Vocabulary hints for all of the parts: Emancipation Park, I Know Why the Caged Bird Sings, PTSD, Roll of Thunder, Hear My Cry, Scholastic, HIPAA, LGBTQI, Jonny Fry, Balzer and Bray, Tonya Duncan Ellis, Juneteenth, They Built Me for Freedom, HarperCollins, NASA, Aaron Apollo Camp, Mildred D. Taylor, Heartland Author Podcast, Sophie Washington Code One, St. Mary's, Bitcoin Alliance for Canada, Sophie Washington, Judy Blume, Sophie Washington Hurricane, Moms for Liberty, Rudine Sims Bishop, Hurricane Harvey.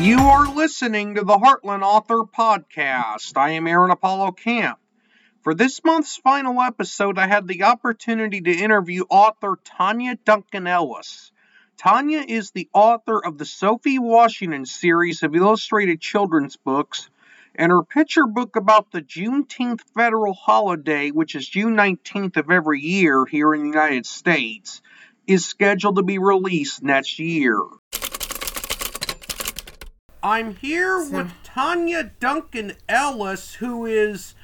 You are listening to the Heartland Author Podcast. I am Aaron Apollo Camp. For this month's final episode, I had the opportunity to interview author Tonya Duncan Ellis. Tonya is the author of the Sophie Washington series of illustrated children's books and her picture book about the Juneteenth federal holiday, which is June 19th of every year here in the United States, is scheduled to be released next year. I'm here with Tonya Duncan Ellis, who is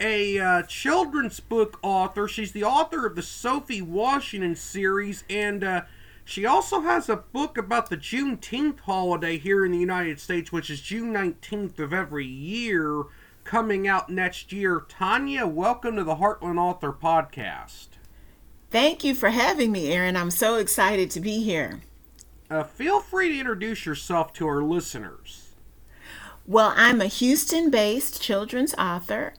a children's book author. She's the author of the Sophie Washington series, and she also has a book about the Juneteenth holiday here in the United States, which is June 19th of every year, coming out next year. Tonya, welcome to the Heartland Author Podcast. Thank you for having me, Aaron. I'm so excited to be here. Feel free to introduce yourself to our listeners. Well, I'm a Houston-based children's author,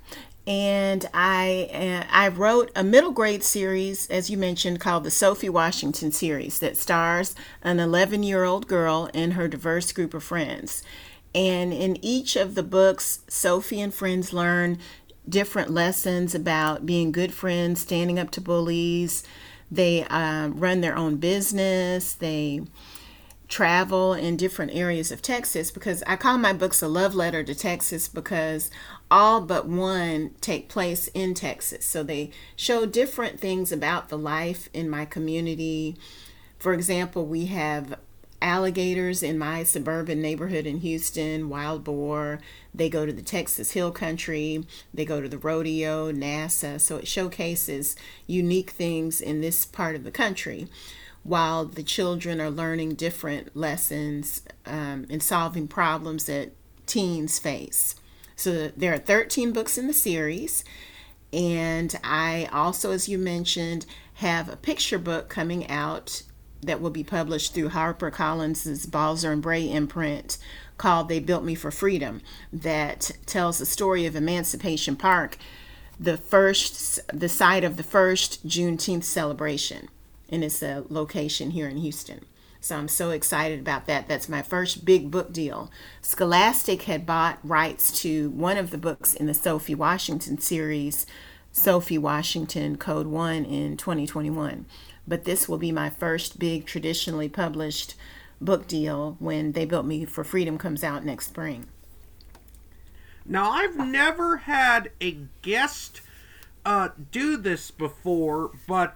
and I wrote a middle grade series, as you mentioned, called the Sophie Washington series that stars an 11-year-old girl and her diverse group of friends. And in each of the books, Sophie and friends learn different lessons about being good friends, standing up to bullies. They run their own business. They travel in different areas of Texas, because I call my books a love letter to Texas because all but one take place in Texas. So they show different things about the life in my community. For example, we have alligators in my suburban neighborhood in Houston, wild boar. They go to the Texas Hill Country. They go to the rodeo, NASA. So it showcases unique things in this part of the country, while the children are learning different lessons and solving problems that teens face. So there are 13 books in the series. And I also, as you mentioned, have a picture book coming out that will be published through HarperCollins' Balzer and Bray imprint called They Built Me for Freedom, that tells the story of Emancipation Park, the site of the first Juneteenth celebration. And it's a location here in Houston. So I'm so excited about that. That's my first big book deal. Scholastic had bought rights to one of the books in the Sophie Washington series, Sophie Washington Code One, in 2021. But this will be my first big traditionally published book deal when They Built Me for Freedom comes out next spring. Now, I've never had a guest do this before, but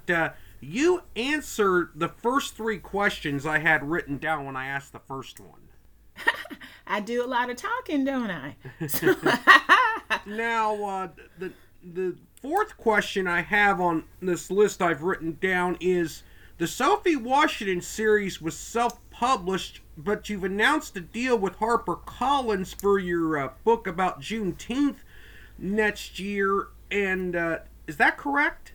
you answered the first three questions I had written down when I asked the first one. I do a lot of talking, don't I? Now, the fourth question I have on this list I've written down is, the Sophie Washington series was self-published, but you've announced a deal with HarperCollins for your book about Juneteenth next year, and is that correct?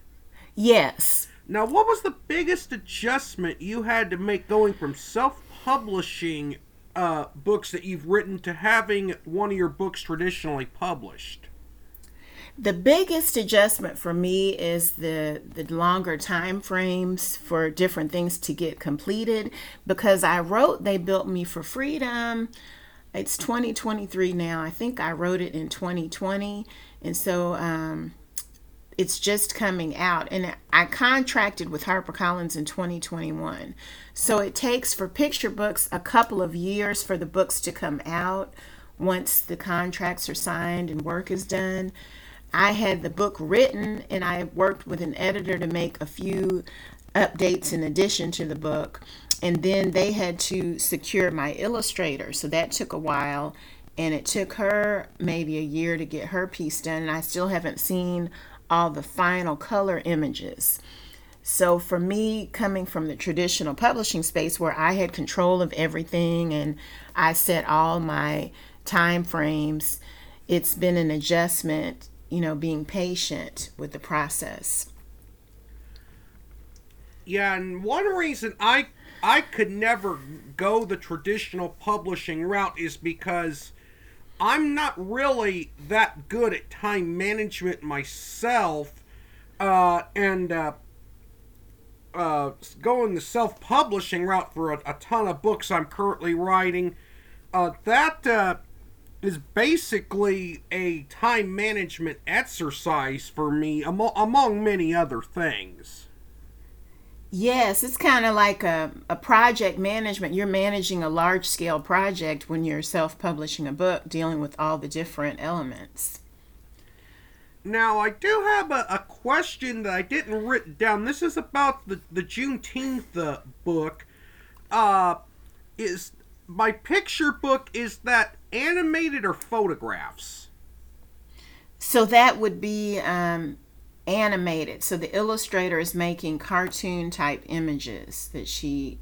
Yes. Now, what was the biggest adjustment you had to make going from self-publishing books that you've written to having one of your books traditionally published? The biggest adjustment for me is the longer time frames for different things to get completed, because I wrote They Built Me for Freedom. It's 2023 now. I think I wrote it in 2020. And so it's just coming out, and I contracted with HarperCollins in 2021. So it takes for picture books a couple of years for the books to come out once the contracts are signed and work is done. I had the book written, and I worked with an editor to make a few updates in addition to the book, and then they had to secure my illustrator. So that took a while, and it took her maybe a year to get her piece done, and I still haven't seen all the final color images. So for me, coming from the traditional publishing space where I had control of everything and I set all my time frames, it's been an adjustment, you know, being patient with the process. Yeah, and one reason I could never go the traditional publishing route is because I'm not really that good at time management myself, and going the self-publishing route for a ton of books I'm currently writing, That is basically a time management exercise for me, among many other things. Yes, it's kind of like a project management. You're managing a large-scale project when you're self-publishing a book, dealing with all the different elements. Now, I do have a question that I didn't write down. This is about the Juneteenth book. Is my picture book, is that animated or photographs? So that would be... animated. So the illustrator is making cartoon type images that she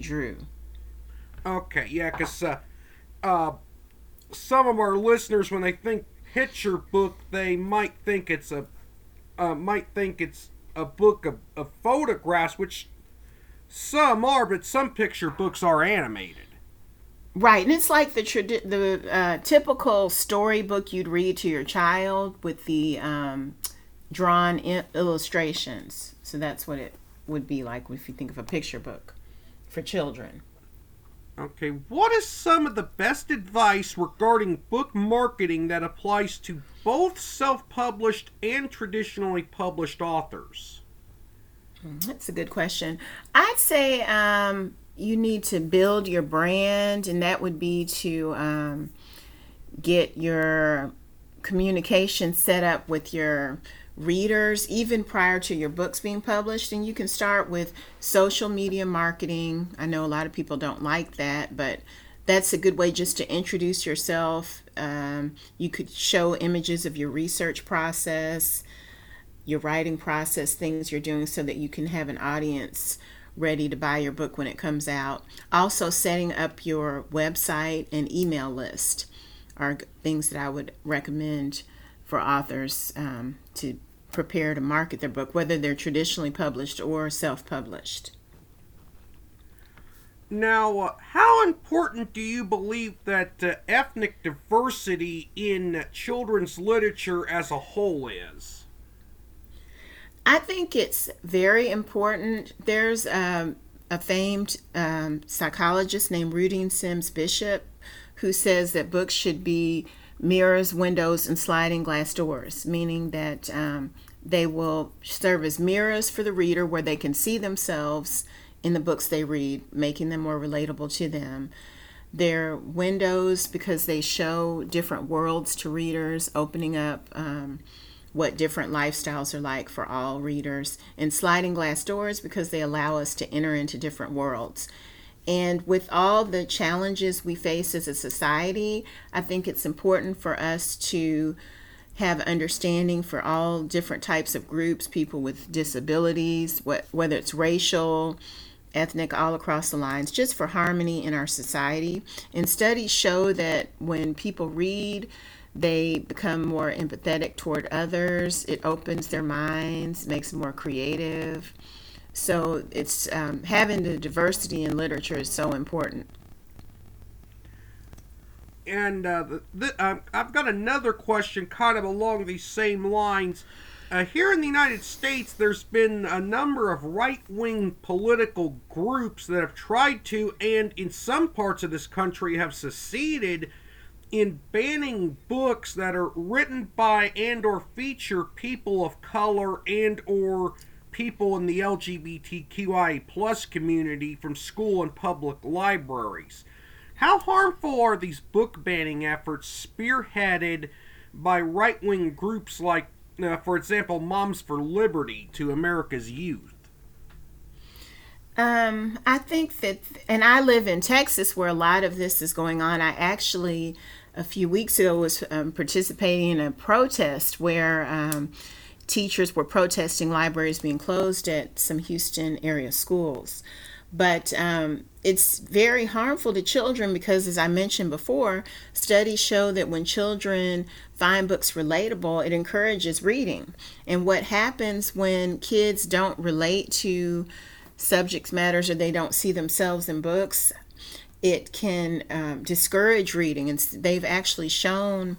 drew. Okay, yeah, because some of our listeners, when they think picture book, they might think it's a book of photographs, which some are, but some picture books are animated. Right, and it's like the typical storybook you'd read to your child with the drawn illustrations. So that's what it would be like if you think of a picture book for children. Okay, what is some of the best advice regarding book marketing that applies to both self-published and traditionally published authors? That's a good question. I'd say you need to build your brand, and that would be to get your communication set up with your readers even prior to your books being published. And you can start with social media marketing. I know a lot of people don't like that, but that's a good way just to introduce yourself. You could show images of your research process, your writing process, things you're doing, so that you can have an audience ready to buy your book when it comes out. Also, setting up your website and email list are things that I would recommend for authors to prepare to market their book, whether they're traditionally published or self-published. Now, how important do you believe that ethnic diversity in children's literature as a whole is? I think it's very important. There's a famed psychologist named Rudine Sims Bishop who says that books should be mirrors, windows, and sliding glass doors, meaning that they will serve as mirrors for the reader where they can see themselves in the books they read, making them more relatable to them. They're windows because they show different worlds to readers, opening up what different lifestyles are like for all readers, and sliding glass doors because they allow us to enter into different worlds. And with all the challenges we face as a society, I think it's important for us to have understanding for all different types of groups, people with disabilities, whether it's racial, ethnic, all across the lines, just for harmony in our society. And studies show that when people read, they become more empathetic toward others. It opens their minds, makes them more creative. So it's having the diversity in literature is so important. And I've got another question kind of along these same lines. Here in the United States, there's been a number of right-wing political groups that have tried to, and in some parts of this country have succeeded in, banning books that are written by and or feature people of color and or people in the LGBTQI plus community from school and public libraries. How harmful are these book banning efforts spearheaded by right-wing groups like, for example, Moms for Liberty to America's youth? I think that, and I live in Texas where a lot of this is going on. I actually, a few weeks ago, was participating in a protest where teachers were protesting libraries being closed at some Houston area schools. But it's very harmful to children because, as I mentioned before, studies show that when children find books relatable, it encourages reading. And what happens when kids don't relate to subject matters or they don't see themselves in books, it can discourage reading. And they've actually shown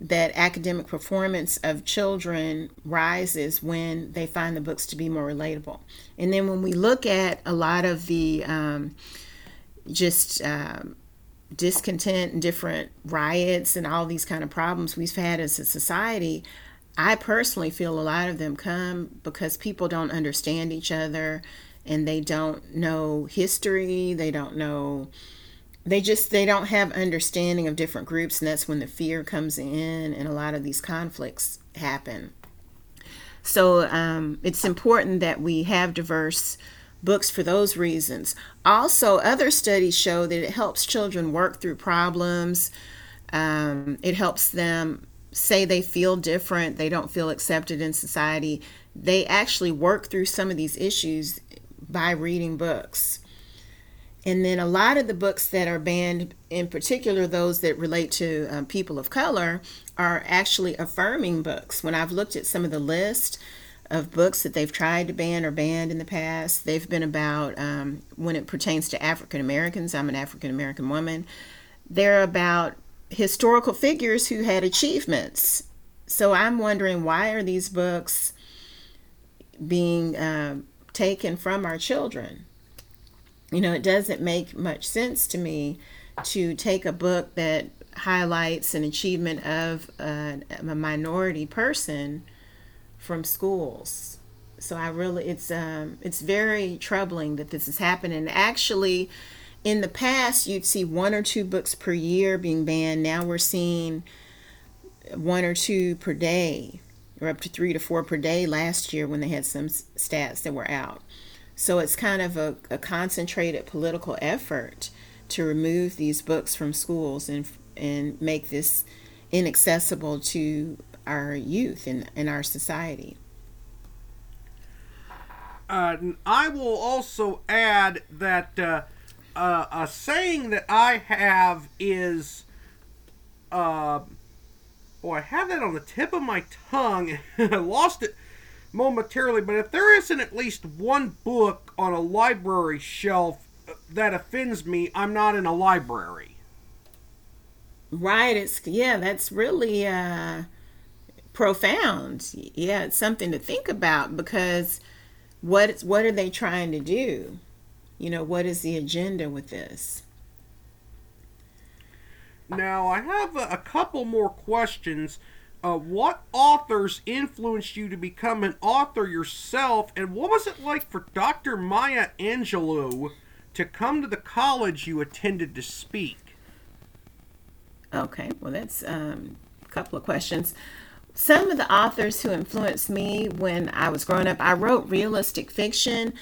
that academic performance of children rises when they find the books to be more relatable. And then when we look at a lot of the discontent and different riots and all these kind of problems we've had as a society, I personally feel a lot of them come because people don't understand each other and they don't know history. They don't have understanding of different groups, and that's when the fear comes in and a lot of these conflicts happen. So it's important that we have diverse books for those reasons. Also, other studies show that it helps children work through problems. It helps them say they feel different, they don't feel accepted in society. They actually work through some of these issues by reading books. And then a lot of the books that are banned, in particular those that relate to people of color, are actually affirming books. When I've looked at some of the list of books that they've tried to ban or banned in the past, they've been about, when it pertains to African Americans, I'm an African American woman, they're about historical figures who had achievements. So I'm wondering, why are these books being taken from our children? You know, it doesn't make much sense to me to take a book that highlights an achievement of a minority person from schools. So I really, it's very troubling that this is happening. And actually, in the past, you'd see one or two books per year being banned. Now we're seeing one or two per day, or up to 3 to 4 per day last year when they had some stats that were out. So it's kind of a concentrated political effort to remove these books from schools and make this inaccessible to our youth and our society. I will also add that a saying that I have is, I have that on the tip of my tongue. I lost it momentarily, but if there isn't at least one book on a library shelf that offends me, I'm not in a library. Right. That's really profound. Yeah, it's something to think about, because what are they trying to do? You know, what is the agenda with this? Now, I have a couple more questions. What authors influenced you to become an author yourself, and what was it like for Dr. Maya Angelou to come to the college you attended to speak? Okay, well, that's a couple of questions. Some of the authors who influenced me when I was growing up, I write realistic fiction.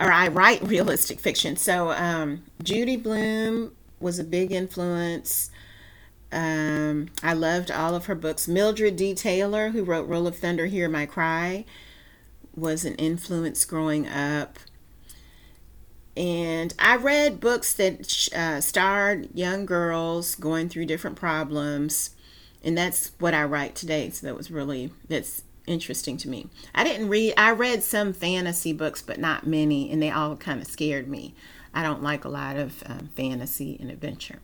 So Judy Blume was a big influence. I loved all of her books. Mildred D. Taylor, who wrote Roll of Thunder, Hear My Cry, was an influence growing up. And I read books that starred young girls going through different problems, and that's what I write today. So that's interesting to me. I read some fantasy books, but not many, and they all kind of scared me. I don't like a lot of fantasy and adventure.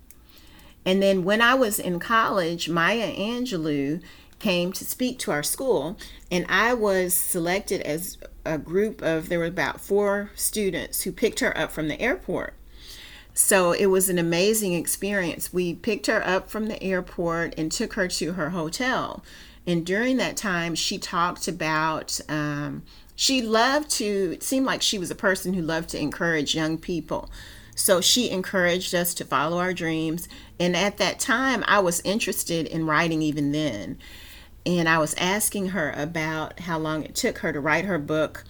And then when I was in college, Maya Angelou came to speak to our school, and I was selected as a group of, there were about 4 students who picked her up from the airport. So it was an amazing experience. We picked her up from the airport and took her to her hotel. And during that time, she talked about, it seemed like she was a person who loved to encourage young people. So she encouraged us to follow our dreams. And at that time, I was interested in writing even then. And I was asking her about how long it took her to write her book,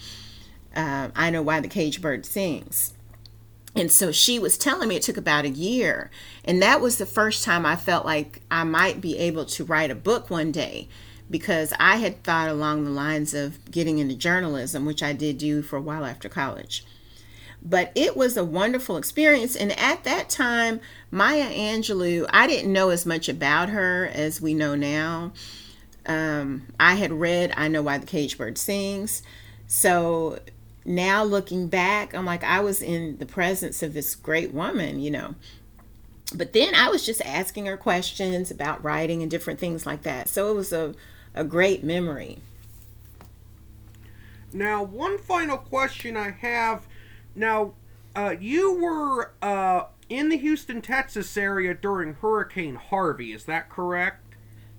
I Know Why the Caged Bird Sings. And so she was telling me it took about a year. And that was the first time I felt like I might be able to write a book one day, because I had thought along the lines of getting into journalism, which I did do for a while after college. But it was a wonderful experience. And at that time, Maya Angelou, I didn't know as much about her as we know now. I had read I Know Why the Caged Bird Sings. So now looking back, I'm like, I was in the presence of this great woman, you know. But then I was just asking her questions about writing and different things like that. So it was a great memory. Now, one final question I have. Now, you were in the Houston, Texas area during Hurricane Harvey. Is that correct?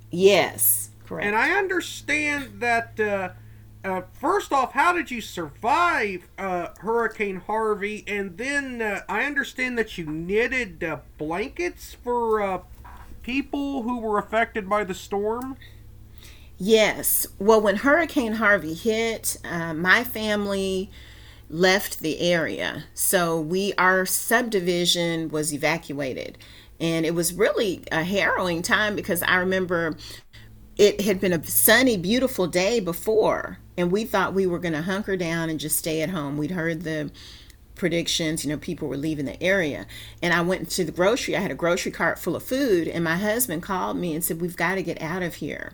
Yes, correct. And I understand that, first off, how did you survive Hurricane Harvey? And then I understand that you knitted blankets for people who were affected by the storm? Yes. Well, when Hurricane Harvey hit, my family left the area. So our subdivision was evacuated. And it was really a harrowing time because I remember it had been a sunny, beautiful day before. And we thought we were going to hunker down and just stay at home. We'd heard the predictions, people were leaving the area. And I went to the grocery. I had a grocery cart full of food. And my husband called me and said, we've got to get out of here.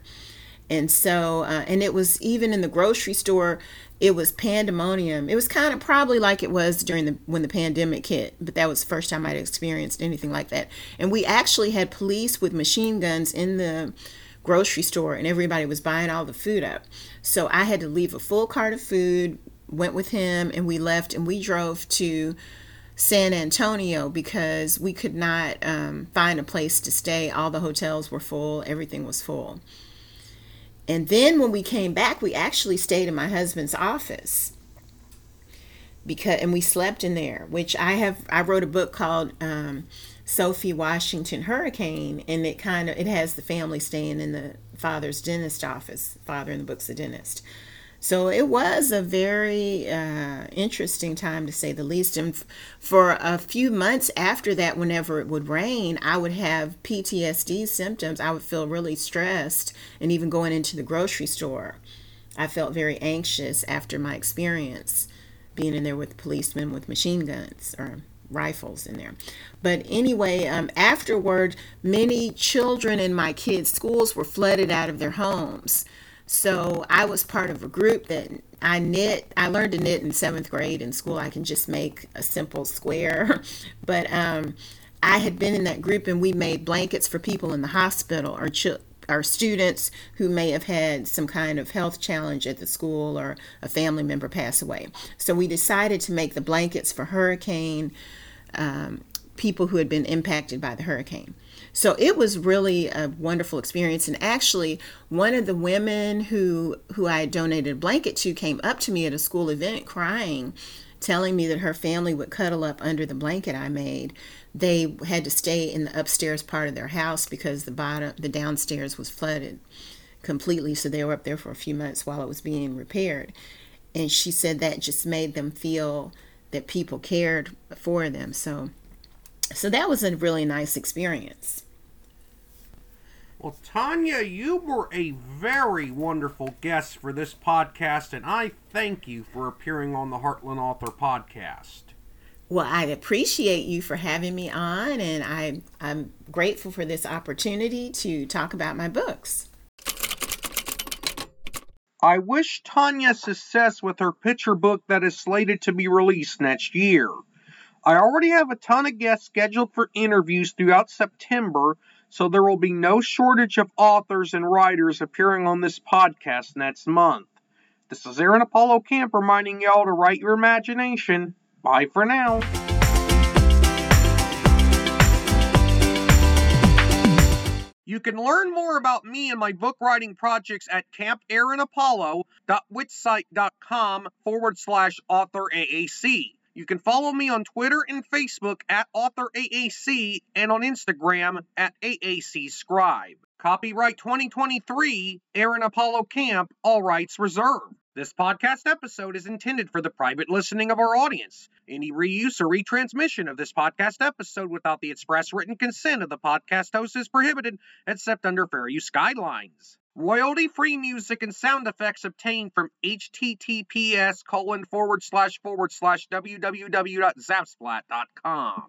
And so, and it was even in the grocery store, it was pandemonium. It was kind of probably like it was during when the pandemic hit, but that was the first time I'd experienced anything like that. And we actually had police with machine guns in the grocery store and everybody was buying all the food up. So I had to leave a full cart of food, went with him, and we left and we drove to San Antonio because we could not find a place to stay. All the hotels were full, everything was full. And then when we came back, we actually stayed in my husband's office and we slept in there, which I wrote a book called Sophie Washington Hurricane, and it has the family staying in the father's dentist office. Father in the book's a dentist. So it was a very interesting time, to say the least. And for a few months after that, whenever it would rain, I would have PTSD symptoms. I would feel really stressed. And even going into the grocery store, I felt very anxious after my experience being in there with policemen with machine guns or rifles in there. But anyway, afterward, many children in my kids' schools were flooded out of their homes. So I was part of a group that I knit. I learned to knit in 7th grade in school. I can just make a simple square. But I had been in that group and we made blankets for people in the hospital or our students who may have had some kind of health challenge at the school or a family member pass away. So we decided to make the blankets for hurricane people who had been impacted by the hurricane. So it was really a wonderful experience. And actually, one of the women who I donated a blanket to came up to me at a school event crying, telling me that her family would cuddle up under the blanket I made. They had to stay in the upstairs part of their house because the downstairs was flooded completely. So they were up there for a few months while it was being repaired. And she said that just made them feel that people cared for them. So that was a really nice experience. Well, Tonya, you were a very wonderful guest for this podcast, and I thank you for appearing on the Heartland Author Podcast. Well, I appreciate you for having me on, and I'm grateful for this opportunity to talk about my books. I wish Tonya success with her picture book that is slated to be released next year. I already have a ton of guests scheduled for interviews throughout September, so there will be no shortage of authors and writers appearing on this podcast next month. This is Aaron Apollo Camp reminding y'all to write your imagination. Bye for now. You can learn more about me and my book writing projects at campaaronapollo.wixsite.com/authoraac. You can follow me on Twitter and Facebook at AuthorAAC and on Instagram at AACScribe. Copyright 2023, Aaron Apollo Camp, all rights reserved. This podcast episode is intended for the private listening of our audience. Any reuse or retransmission of this podcast episode without the express written consent of the podcast host is prohibited, except under fair use guidelines. Royalty-free music and sound effects obtained from https://www.zapsplat.com.